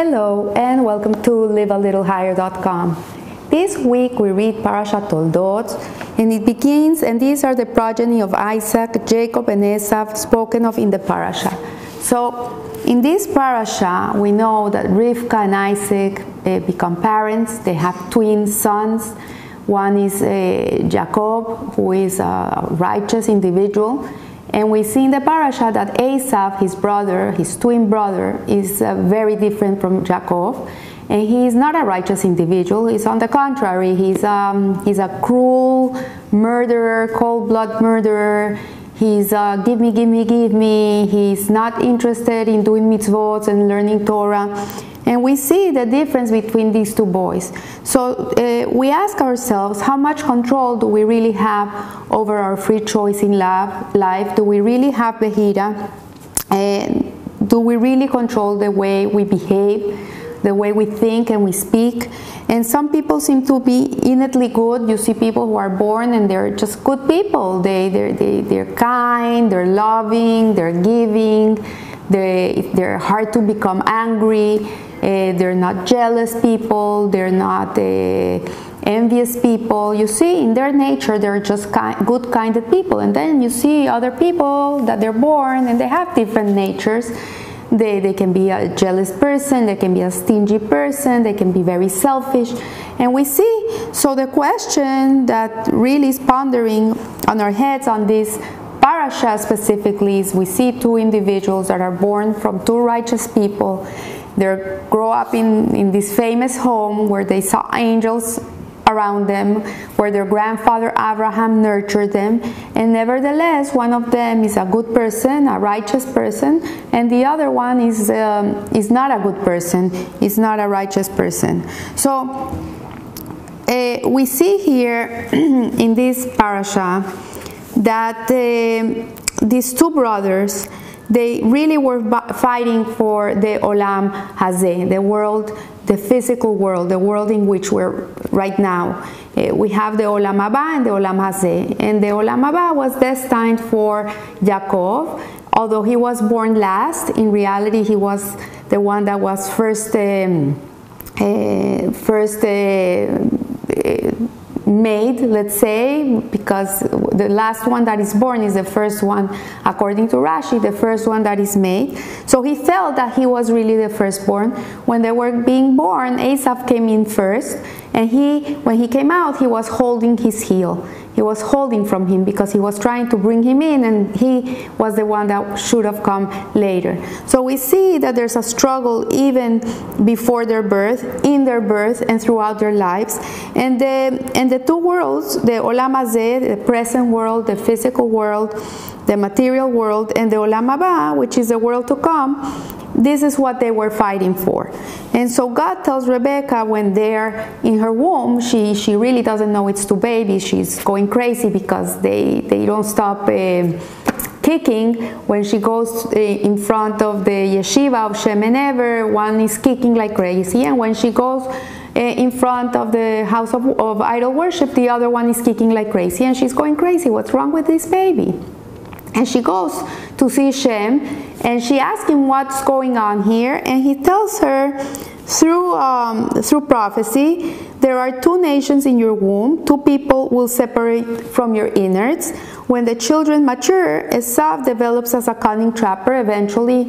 Hello and welcome to livealittlehigher.com. This week we read Parasha Toldot and it begins, and these are the progeny of Isaac, Jacob and Esau spoken of in the Parasha. So in this Parasha we know that Rivka and Isaac become parents. They have twin sons. One is Jacob, who is a righteous individual. And we see in the parasha that Esau, his brother, his twin brother, is very different from Jacob. And he is not a righteous individual. He's on the contrary. He's a cruel murderer, cold-blood murderer. He's give me, give me, give me. He's not interested in doing mitzvot and learning Torah. And we see the difference between these two boys. So we ask ourselves, how much control do we really have over our free choice in life? Do we really have bechira? Do we really control the way we behave, the way we think and we speak? And some people seem to be innately good. You see people who are born and they're just good people. They're kind, they're loving, they're giving, they're hard to become angry. They're not jealous people, they're not envious people. You see, in their nature, they're just good-kinded people. And then you see other people that they're born and they have different natures. They can be a jealous person, they can be a stingy person, they can be very selfish. And we see, so the question that really is pondering on our heads on this parasha specifically is, we see two individuals that are born from two righteous people. They grow up in this famous home where they saw angels around them, where their grandfather Abraham nurtured them, and nevertheless one of them is a good person, a righteous person, and the other one is not a good person, is not a righteous person. So we see here in this parasha that these two brothers, they really were fighting for the Olam Hazeh, the world, the physical world, the world in which we're right now. We have the Olam Haba and the Olam Hazeh. And the Olam Haba was destined for Yaakov, although he was born last. In reality, he was the one that was first made, let's say, because the last one that is born is the first one, according to Rashi, the first one that is made. So he felt that he was really the firstborn. When they were being born, Esau came in first, and when he came out, he was holding his heel. He was holding from him because he was trying to bring him in, and he was the one that should have come later. So we see that there's a struggle even before their birth, in their birth, and throughout their lives. And the two worlds, the Olam Hazeh, the present world, the physical world, the material world, and the Olam Haba, which is the world to come, this is what they were fighting for. And so God tells Rebecca, when they're in her womb, she really doesn't know it's two babies. She's going crazy because they don't stop kicking. When she goes in front of the yeshiva of Shem and Ever, one is kicking like crazy. And when she goes in front of the house of idol worship, the other one is kicking like crazy. And she's going crazy. What's wrong with this baby? And she goes to see Shem, and she asks him what's going on here, and he tells her through prophecy, there are two nations in your womb, two people will separate from your innards. When the children mature, Esau develops as a cunning trapper. Eventually,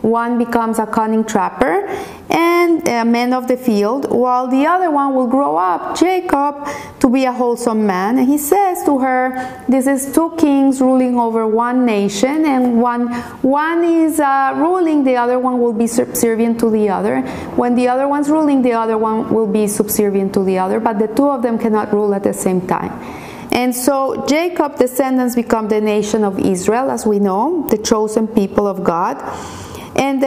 one becomes a cunning trapper and a man of the field, while the other one will grow up, Jacob, to be a wholesome man. And he says to her, this is two kings ruling over one nation, and one is ruling, the other one will be subservient to the other. When the other one's ruling, the other one will be subservient to the other, but the two of them cannot rule at the same time. And so Jacob's descendants become the nation of Israel, as we know, the chosen people of God. And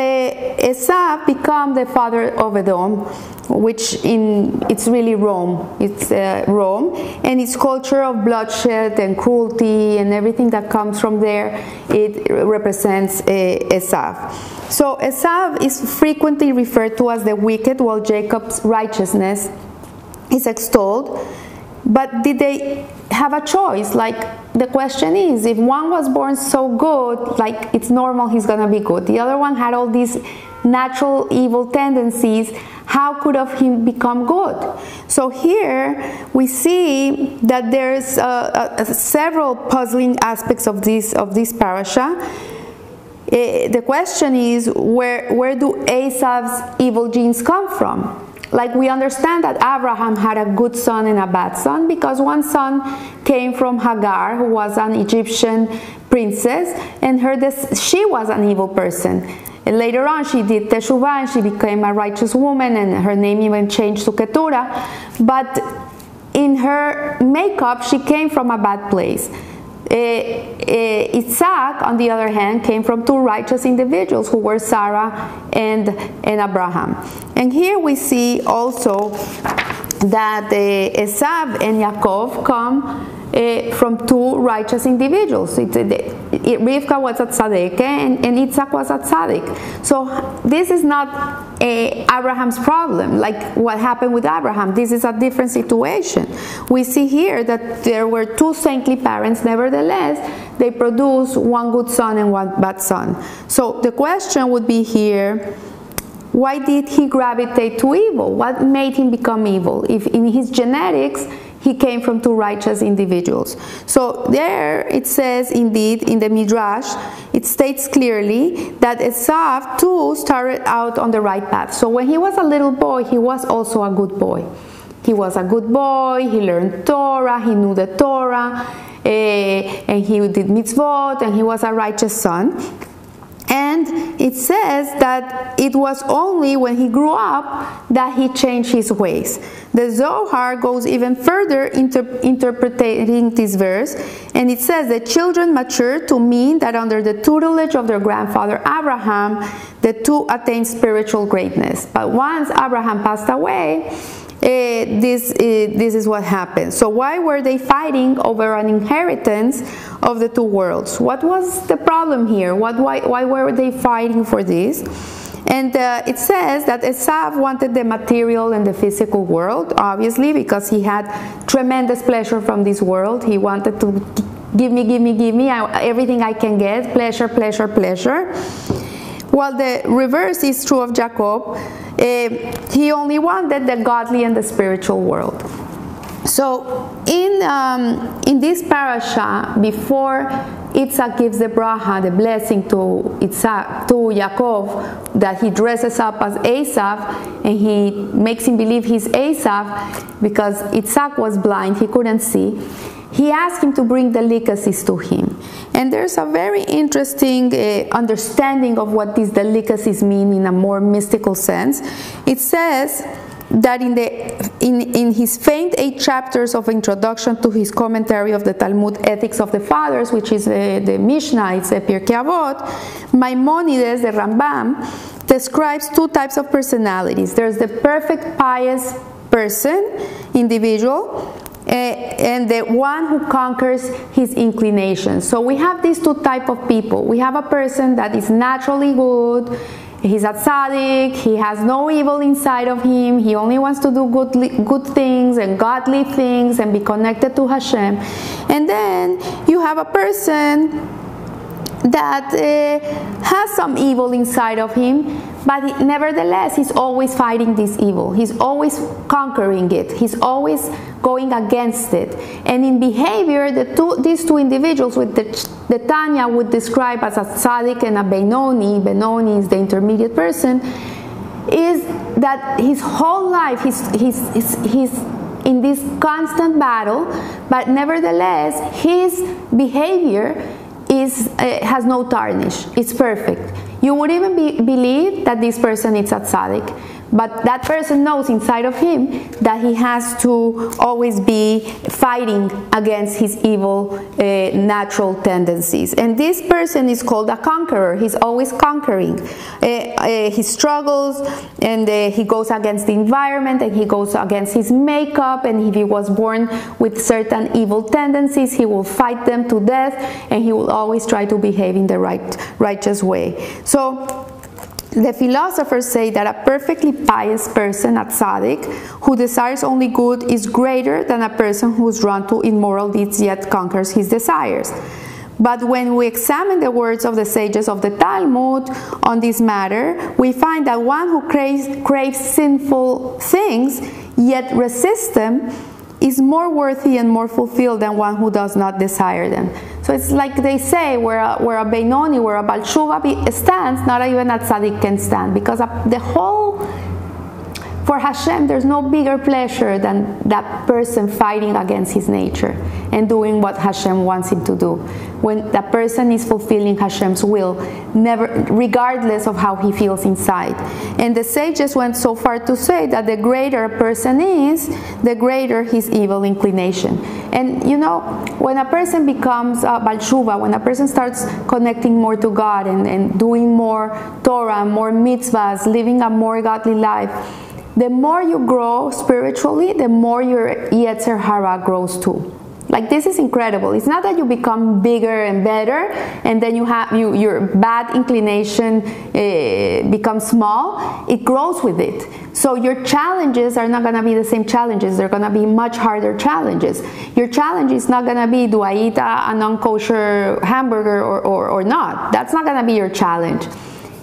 Esau become the father of Edom, which it's really Rome. It's Rome, and its culture of bloodshed and cruelty and everything that comes from there, it represents Esau. So Esau is frequently referred to as the wicked, while Jacob's righteousness is extolled. But did they have a choice? Like, the question is, if one was born so good, like, it's normal he's gonna be good. The other one had all these natural evil tendencies, how could of him become good? So here we see that there's several puzzling aspects of this parasha. The question is, where do Esau's evil genes come from? Like, we understand that Abraham had a good son and a bad son, because one son came from Hagar, who was an Egyptian princess, and she was an evil person. And later on, she did Teshuvah, and she became a righteous woman, and her name even changed to Keturah. But in her makeup, she came from a bad place. Isaac, on the other hand, came from two righteous individuals who were Sarah and Abraham. And here we see also that Esau and Yaakov come from two righteous individuals. Rivka was a tzaddik, and Isaac was a tzaddik. So this is not Abraham's problem, like what happened with Abraham. This is a different situation. We see here that there were two saintly parents. Nevertheless, they produced one good son and one bad son. So the question would be here, why did he gravitate to evil? What made him become evil? If in his genetics, he came from two righteous individuals. So there it says, indeed, in the Midrash, it states clearly that Esau too started out on the right path. So when he was a little boy, he was also a good boy. He was a good boy, he learned Torah, he knew the Torah, and he did mitzvot, and he was a righteous son. And it says that it was only when he grew up that he changed his ways. The Zohar goes even further interpreting this verse, and it says the children mature to mean that under the tutelage of their grandfather Abraham, the two attained spiritual greatness. But once Abraham passed away, this is what happened. So why were they fighting over an inheritance of the two worlds? What was the problem here? Why were they fighting for this? And it says that Esau wanted the material and the physical world, obviously, because he had tremendous pleasure from this world. He wanted to give me everything I can get, pleasure, pleasure, pleasure. While the reverse is true of Jacob. He only wanted the godly and the spiritual world. So in this parasha, before Isaac gives the braha, the blessing to Yaakov, that he dresses up as Esau and he makes him believe he's Esau because Isaac was blind, he couldn't see. He asked him to bring delicacies to him. And there's a very interesting understanding of what these delicacies mean in a more mystical sense. It says that in his faint 8 chapters of introduction to his commentary of the Talmud Ethics of the Fathers, which is the Mishnah, it's the Pirkei Avot, Maimonides, the Rambam, describes two types of personalities. There's the perfect pious person, individual, and the one who conquers his inclinations. So we have these two types of people. We have a person that is naturally good, he's a tzaddik, he has no evil inside of him, he only wants to do good things and godly things and be connected to Hashem. And then you have a person that has some evil inside of him, but nevertheless, he's always fighting this evil. He's always conquering it. He's always going against it. And in behavior, these two individuals, with the Tanya would describe as a tzaddik and a Benoni. Benoni is the intermediate person. Is that his whole life, he's in this constant battle, but nevertheless, his behavior has no tarnish. It's perfect. You would even believe that this person is a tzaddik, but that person knows inside of him that he has to always be fighting against his evil natural tendencies. And this person is called a conqueror. He's always conquering. He struggles, and he goes against the environment, and he goes against his makeup, and if he was born with certain evil tendencies, he will fight them to death, and he will always try to behave in the righteous way. So the philosophers say that a perfectly pious person, a tzaddik, who desires only good, is greater than a person who is drawn to immoral deeds yet conquers his desires. But when we examine the words of the sages of the Talmud on this matter, we find that one who craves sinful things yet resists them is more worthy and more fulfilled than one who does not desire them. So it's like they say, where a Benoni, where a Baal Teshuva stands, not even a tzaddik can stand, because the whole... For Hashem, there's no bigger pleasure than that person fighting against his nature and doing what Hashem wants him to do. When that person is fulfilling Hashem's will, never, regardless of how he feels inside. And the sages went so far to say that the greater a person is, the greater his evil inclination. And you know, when a person becomes Baal Teshuva, when a person starts connecting more to God and doing more Torah, more mitzvahs, living a more godly life, the more you grow spiritually, the more your Yetzer Hara grows too. Like, this is incredible. It's not that you become bigger and better, and then you have your bad inclination becomes small. It grows with it. So your challenges are not going to be the same challenges. They're going to be much harder challenges. Your challenge is not going to be, do I eat a non-kosher hamburger or not? That's not going to be your challenge.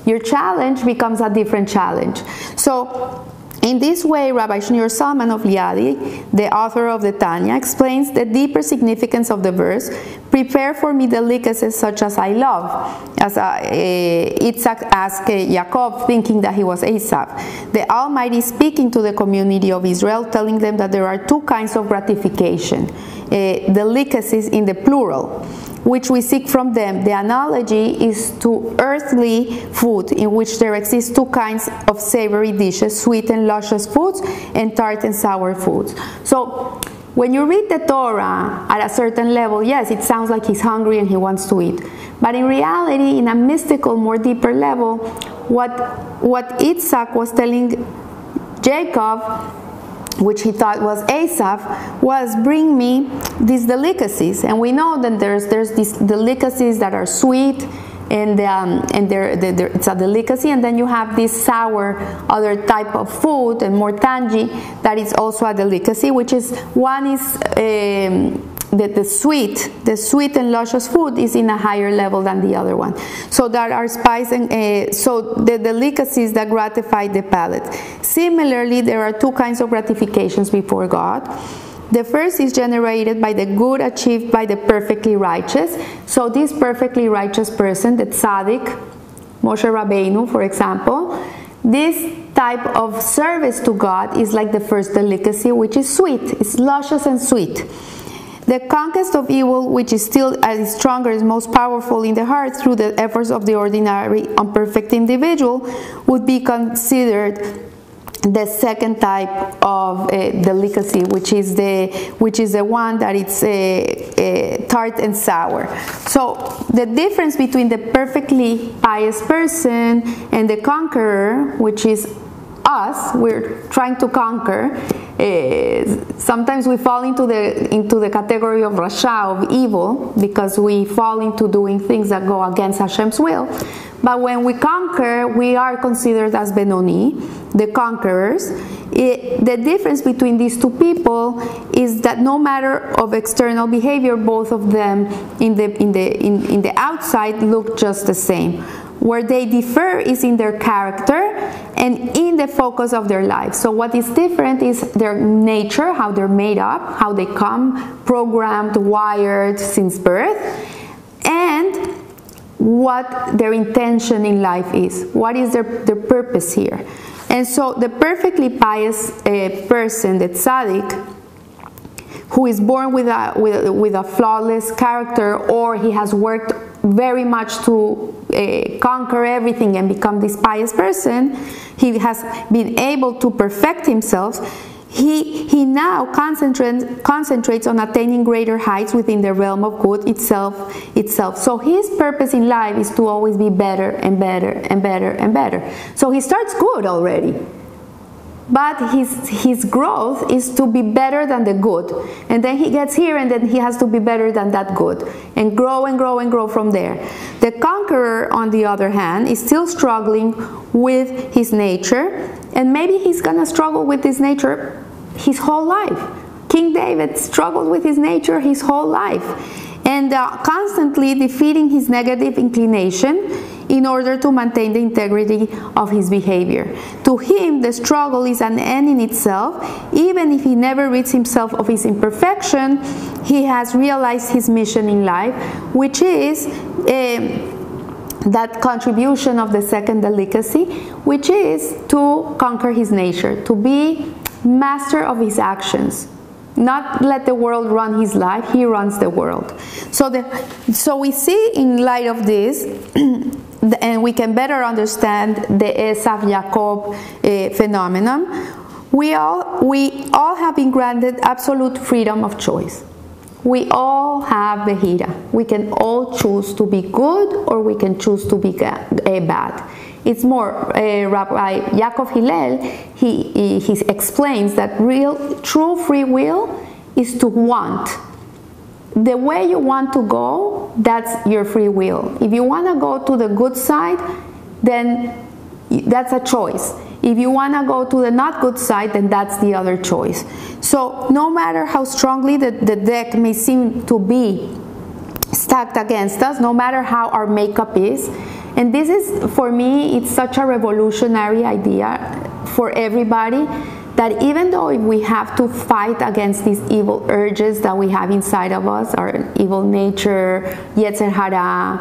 Your challenge becomes a different challenge. So, in this way, Rabbi Shneur Zalman of Liadi, the author of the Tanya, explains the deeper significance of the verse, prepare for me delicacies such as I love, as Isaac asked Jacob, thinking that he was Esau. The Almighty speaking to the community of Israel, telling them that there are two kinds of gratification, delicacies in the plural, which we seek from them. The analogy is to earthly food, in which there exist two kinds of savory dishes, sweet and luscious foods, and tart and sour foods. So, when you read the Torah at a certain level, yes, it sounds like he's hungry and he wants to eat. But in reality, in a mystical, more deeper level, what Isaac was telling Jacob, which he thought was Esau, was bring me these delicacies. And we know that there's these delicacies that are sweet, and it's a delicacy, and then you have this sour other type of food and more tangy that is also a delicacy, which is one is the sweet and luscious food is in a higher level than the other one. So there are spice and so the delicacies that gratify the palate. Similarly, there are two kinds of gratifications before God. The first is generated by the good achieved by the perfectly righteous. So this perfectly righteous person, the tzaddik, Moshe Rabbeinu, for example, this type of service to God is like the first delicacy, which is sweet. It's luscious and sweet. The conquest of evil, which is still as stronger, is most powerful in the heart through the efforts of the ordinary, imperfect individual, would be considered the second type of delicacy, which is the one that it's tart and sour. So the difference between the perfectly pious person and the conqueror, which is us, we're trying to conquer. Sometimes we fall into the category of rasha, of evil, because we fall into doing things that go against Hashem's will. But when we conquer, we are considered as Benoni, the conquerors. The difference between these two people is that no matter of external behavior, both of them in the outside look just the same. Where they differ is in their character and in the focus of their life. So what is different is their nature, how they're made up, how they come programmed, wired since birth, and what their intention in life is. What is their purpose here? And so the perfectly pious person, the tzaddik, who is born with a flawless character, or he has worked very much to conquer everything and become this pious person, he has been able to perfect himself. He now concentrates on attaining greater heights within the realm of good itself. So his purpose in life is to always be better and better and better and better. So he starts good already, but his growth is to be better than the good. And then he gets here, and then he has to be better than that good, and grow and grow and grow from there. The conqueror, on the other hand, is still struggling with his nature, and maybe he's gonna struggle with his nature his whole life. King David struggled with his nature his whole life. And and constantly defeating his negative inclination in order to maintain the integrity of his behavior. To him, the struggle is an end in itself. Even if he never rids himself of his imperfection, he has realized his mission in life, which is that contribution of the second delicacy, which is to conquer his nature, to be master of his actions. Not let the world run his life, he runs the world. So we see in light of this, and we can better understand the Esau Jacob phenomenon, we all have been granted absolute freedom of choice. We all have bechira. We can all choose to be good or we can choose to be bad. It's more, Rabbi Yaakov Hillel, he explains that true free will is to want. The way you want to go, that's your free will. If you want to go to the good side, then that's a choice. If you want to go to the not good side, then that's the other choice. So no matter how strongly the deck may seem to be stacked against us, no matter how our makeup is, and this is, for me, it's such a revolutionary idea for everybody, that even though if we have to fight against these evil urges that we have inside of us, our evil nature, Yetzer Hara,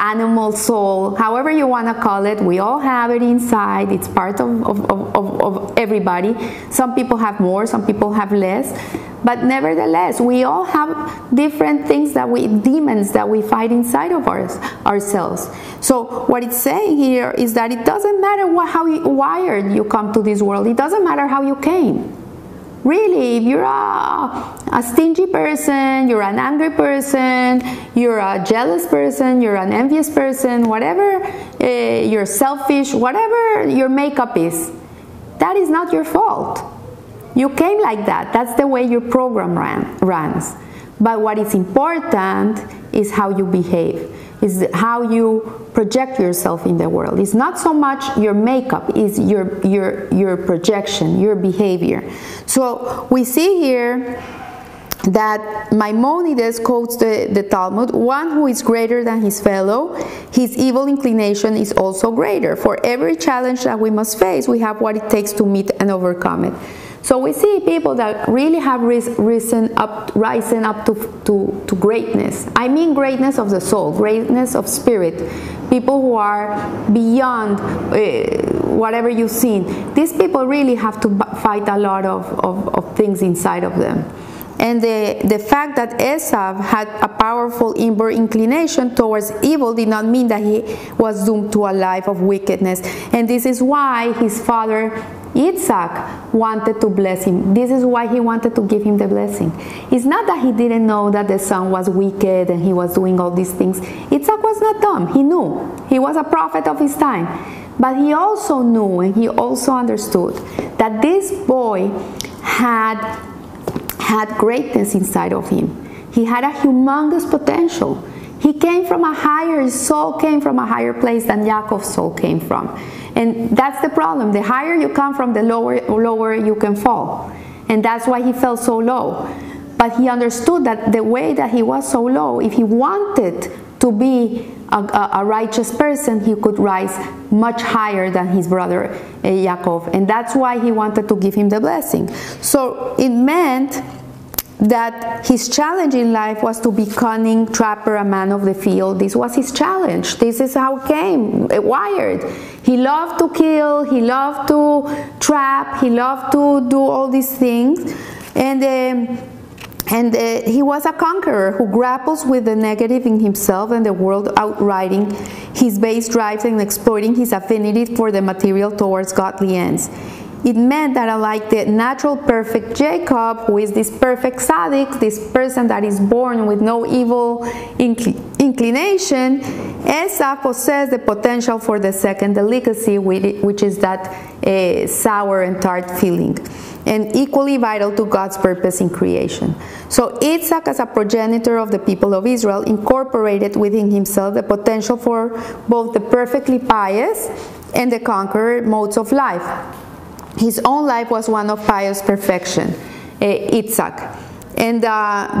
animal soul, however you want to call it, we all have it inside, it's part of everybody. Some people have more, some people have less. But nevertheless, we all have different things that demons that we fight inside of ourselves. So what it's saying here is that it doesn't matter how wired you come to this world. It doesn't matter how you came. Really, if you're a stingy person, you're an angry person, you're a jealous person, you're an envious person, whatever, you're selfish, whatever your makeup is, that is not your fault. You came like that. That's the way your program runs. But what is important is how you behave, is how you project yourself in the world. It's not so much your makeup, it's your projection, your behavior. So we see here that Maimonides quotes the Talmud, one who is greater than his fellow, his evil inclination is also greater. For every challenge that we must face, we have what it takes to meet and overcome it. So we see people that really have risen up to greatness. I mean greatness of the soul, greatness of spirit. People who are beyond whatever you've seen. These people really have to fight a lot of things inside of them. And the fact that Esau had a powerful inward inclination towards evil did not mean that he was doomed to a life of wickedness. And this is why his father Isaac wanted to bless him. This is why he wanted to give him the blessing. It's not that he didn't know that the son was wicked and he was doing all these things. Isaac was not dumb. He knew. He was a prophet of his time. But he also knew and he also understood that this boy had greatness inside of him. He had a humongous potential. He came from a higher soul, came from a higher place than Yaakov's soul came from. And that's the problem. The higher you come from, the lower you can fall. And that's why he fell so low. But he understood that the way that he was so low, if he wanted to be a righteous person, he could rise much higher than his brother Yaakov. And that's why he wanted to give him the blessing. So it meant that his challenge in life was to be cunning, trapper, a man of the field. This was his challenge. This is how he came, wired. He loved to kill, he loved to trap, he loved to do all these things. And he was a conqueror who grapples with the negative in himself and the world, outriding his base drives and exploiting his affinity for the material towards godly ends. It meant that unlike the natural perfect Jacob, who is this perfect tzaddik, this person that is born with no evil inclination, Esau possessed the potential for the second delicacy, which is that sour and tart feeling, and equally vital to God's purpose in creation. So Isaac, as a progenitor of the people of Israel, incorporated within himself the potential for both the perfectly pious and the conqueror modes of life. His own life was one of pious perfection, Isaac. And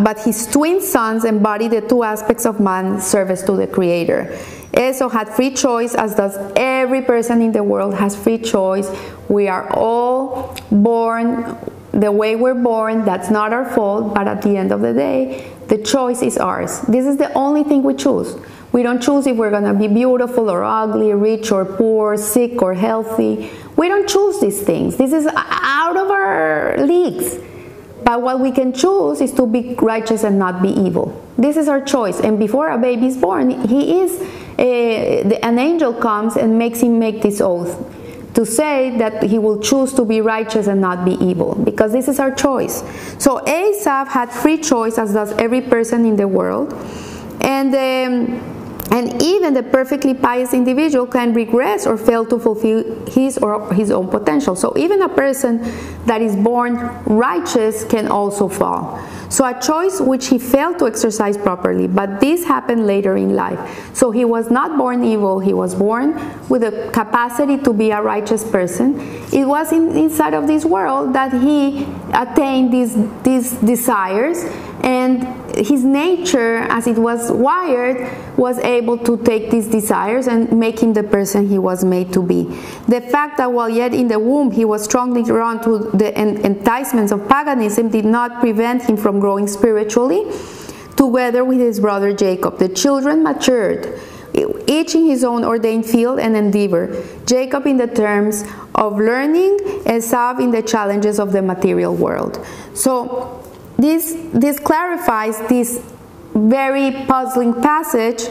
but his twin sons embody the two aspects of man's service to the Creator. Esau had free choice, as does every person in the world has free choice. We are all born the way we're born. That's not our fault, but at the end of the day, the choice is ours. This is the only thing we choose. We don't choose if we're going to be beautiful or ugly, rich or poor, sick or healthy. We don't choose these things. This is out of our leagues. But what we can choose is to be righteous and not be evil. This is our choice. And before a baby is born, an angel comes and makes him make this oath to say that he will choose to be righteous and not be evil, because this is our choice. So Esau had free choice, as does every person in the world. And even the perfectly pious individual can regress or fail to fulfill his or his own potential. So even a person that is born righteous can also fall. So a choice which he failed to exercise properly, but this happened later in life. So he was not born evil, he was born with the capacity to be a righteous person. It was inside of this world that he attained these desires, and his nature, as it was wired, was able to take these desires and make him the person he was made to be. The fact that while yet in the womb he was strongly drawn to the enticements of paganism did not prevent him from growing spiritually together with his brother Jacob. The children matured, each in his own ordained field and endeavor. Jacob in the terms of learning, Esau in the challenges of the material world. So this clarifies this very puzzling passage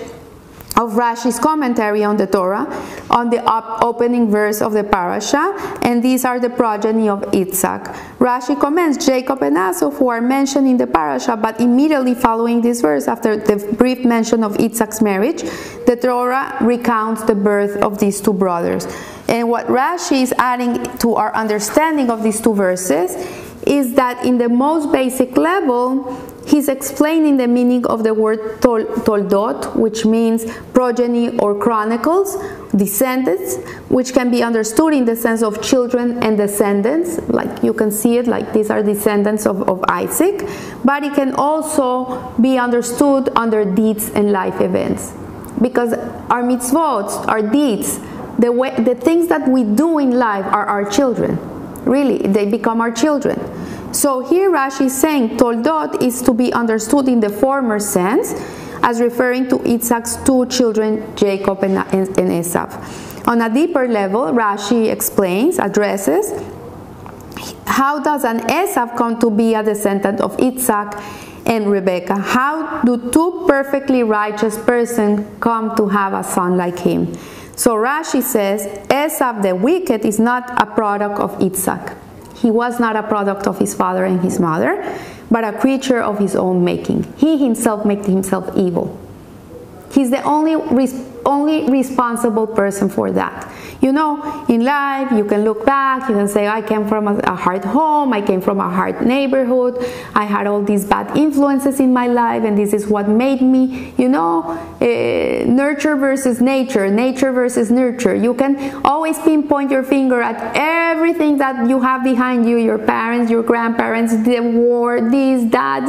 of Rashi's commentary on the Torah, on the opening verse of the parasha, and these are the progeny of Isaac. Rashi comments Jacob and Esau, who are mentioned in the parasha, but immediately following this verse, after the brief mention of Isaac's marriage, the Torah recounts the birth of these two brothers. And what Rashi is adding to our understanding of these two verses is that in the most basic level, he's explaining the meaning of the word Toldot, which means progeny or chronicles, descendants, which can be understood in the sense of children and descendants. Like you can see it, like these are descendants of Isaac, but it can also be understood under deeds and life events, because our mitzvot, our deeds, the things that we do in life are our children. Really, they become our children. So here Rashi is saying Toldot is to be understood in the former sense as referring to Isaac's two children, Jacob and Esau. On a deeper level, Rashi explains, addresses, how does an Esau come to be a descendant of Isaac and Rebekah? How do two perfectly righteous persons come to have a son like him? So Rashi says, Esau the wicked is not a product of Isaac. He was not a product of his father and his mother, but a creature of his own making. He himself made himself evil. He's the only responsible person for that. You know, in life, you can look back, you can say, I came from a hard home, I came from a hard neighborhood, I had all these bad influences in my life, and this is what made me, you know, nurture versus nature, nature versus nurture. You can always pinpoint your finger at everything that you have behind you, your parents, your grandparents, the war, this, that,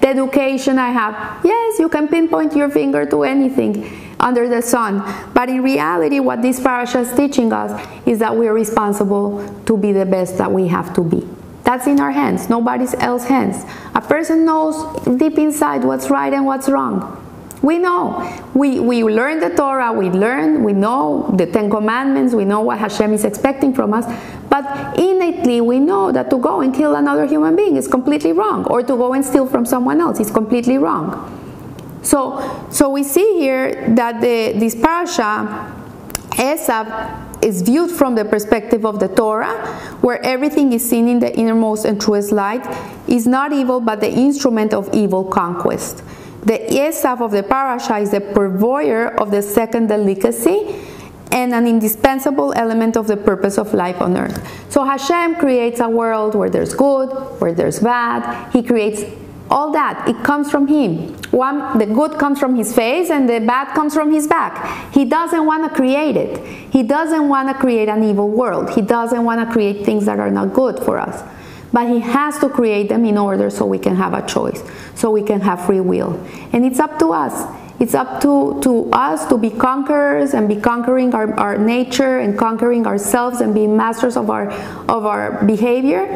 the education I have. Yes, you can pinpoint your finger to anything under the sun. But in reality, what this parasha is teaching us is that we are responsible to be the best that we have to be. That's in our hands, nobody else's hands. A person knows deep inside what's right and what's wrong. We know. We learn the Torah, we know the Ten Commandments, we know what Hashem is expecting from us, but innately we know that to go and kill another human being is completely wrong, or to go and steal from someone else is completely wrong. So we see here that this parasha, Esau, is viewed from the perspective of the Torah, where everything is seen in the innermost and truest light, is not evil but the instrument of evil conquest. The Esau of the parasha is the purveyor of the second delicacy and an indispensable element of the purpose of life on earth. So Hashem creates a world where there's good, where there's bad. He creates all that. It comes from him. The good comes from his face and the bad comes from his back. He doesn't want to create it. He doesn't want to create an evil world. He doesn't want to create things that are not good for us. but he has to create them in order so we can have a choice, so we can have free will. And it's up to us. It's up to us to be conquerors and be conquering our nature and conquering ourselves and being masters of our behavior,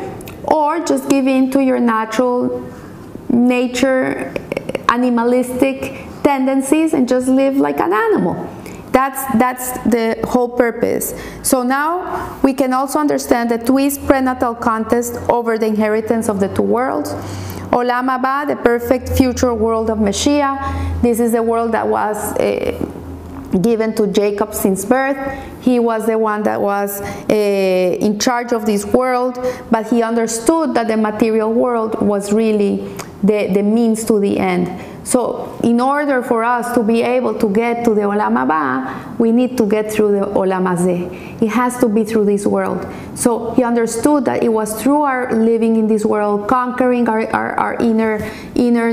or just give in to your natural nature, animalistic tendencies and just live like an animal. That's the whole purpose. So now we can also understand the twist prenatal contest over the inheritance of the two worlds. Olam Haba, the perfect future world of Mashiach. This is the world that was given to Jacob since birth. He was the one that was in charge of this world, but he understood that the material world was really the means to the end. So in order for us to be able to get to the Olam Haba, we need to get through the Olam Hazeh. It has to be through this world. So he understood that it was through our living in this world, conquering our inner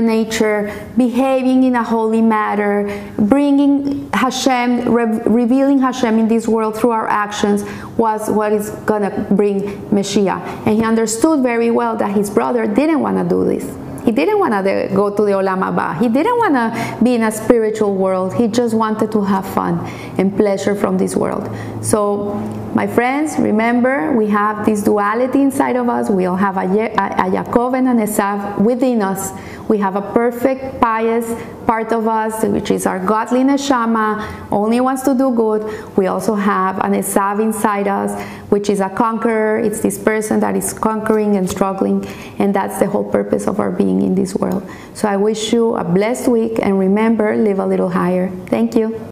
nature, behaving in a holy manner, bringing Hashem, revealing Hashem in this world through our actions, was what is going to bring Mashiach. And he understood very well that his brother didn't want to do this. He didn't want to go to the Olam Haba. He didn't want to be in a spiritual world. He just wanted to have fun and pleasure from this world. So, my friends, remember, we have this duality inside of us. We all have a Yaakov and an Esau within us. We have a perfect, pious part of us, which is our godly neshama, only wants to do good. We also have an Esau inside us, which is a conqueror. It's this person that is conquering and struggling, and that's the whole purpose of our being in this world. So I wish you a blessed week, and remember, live a little higher. Thank you.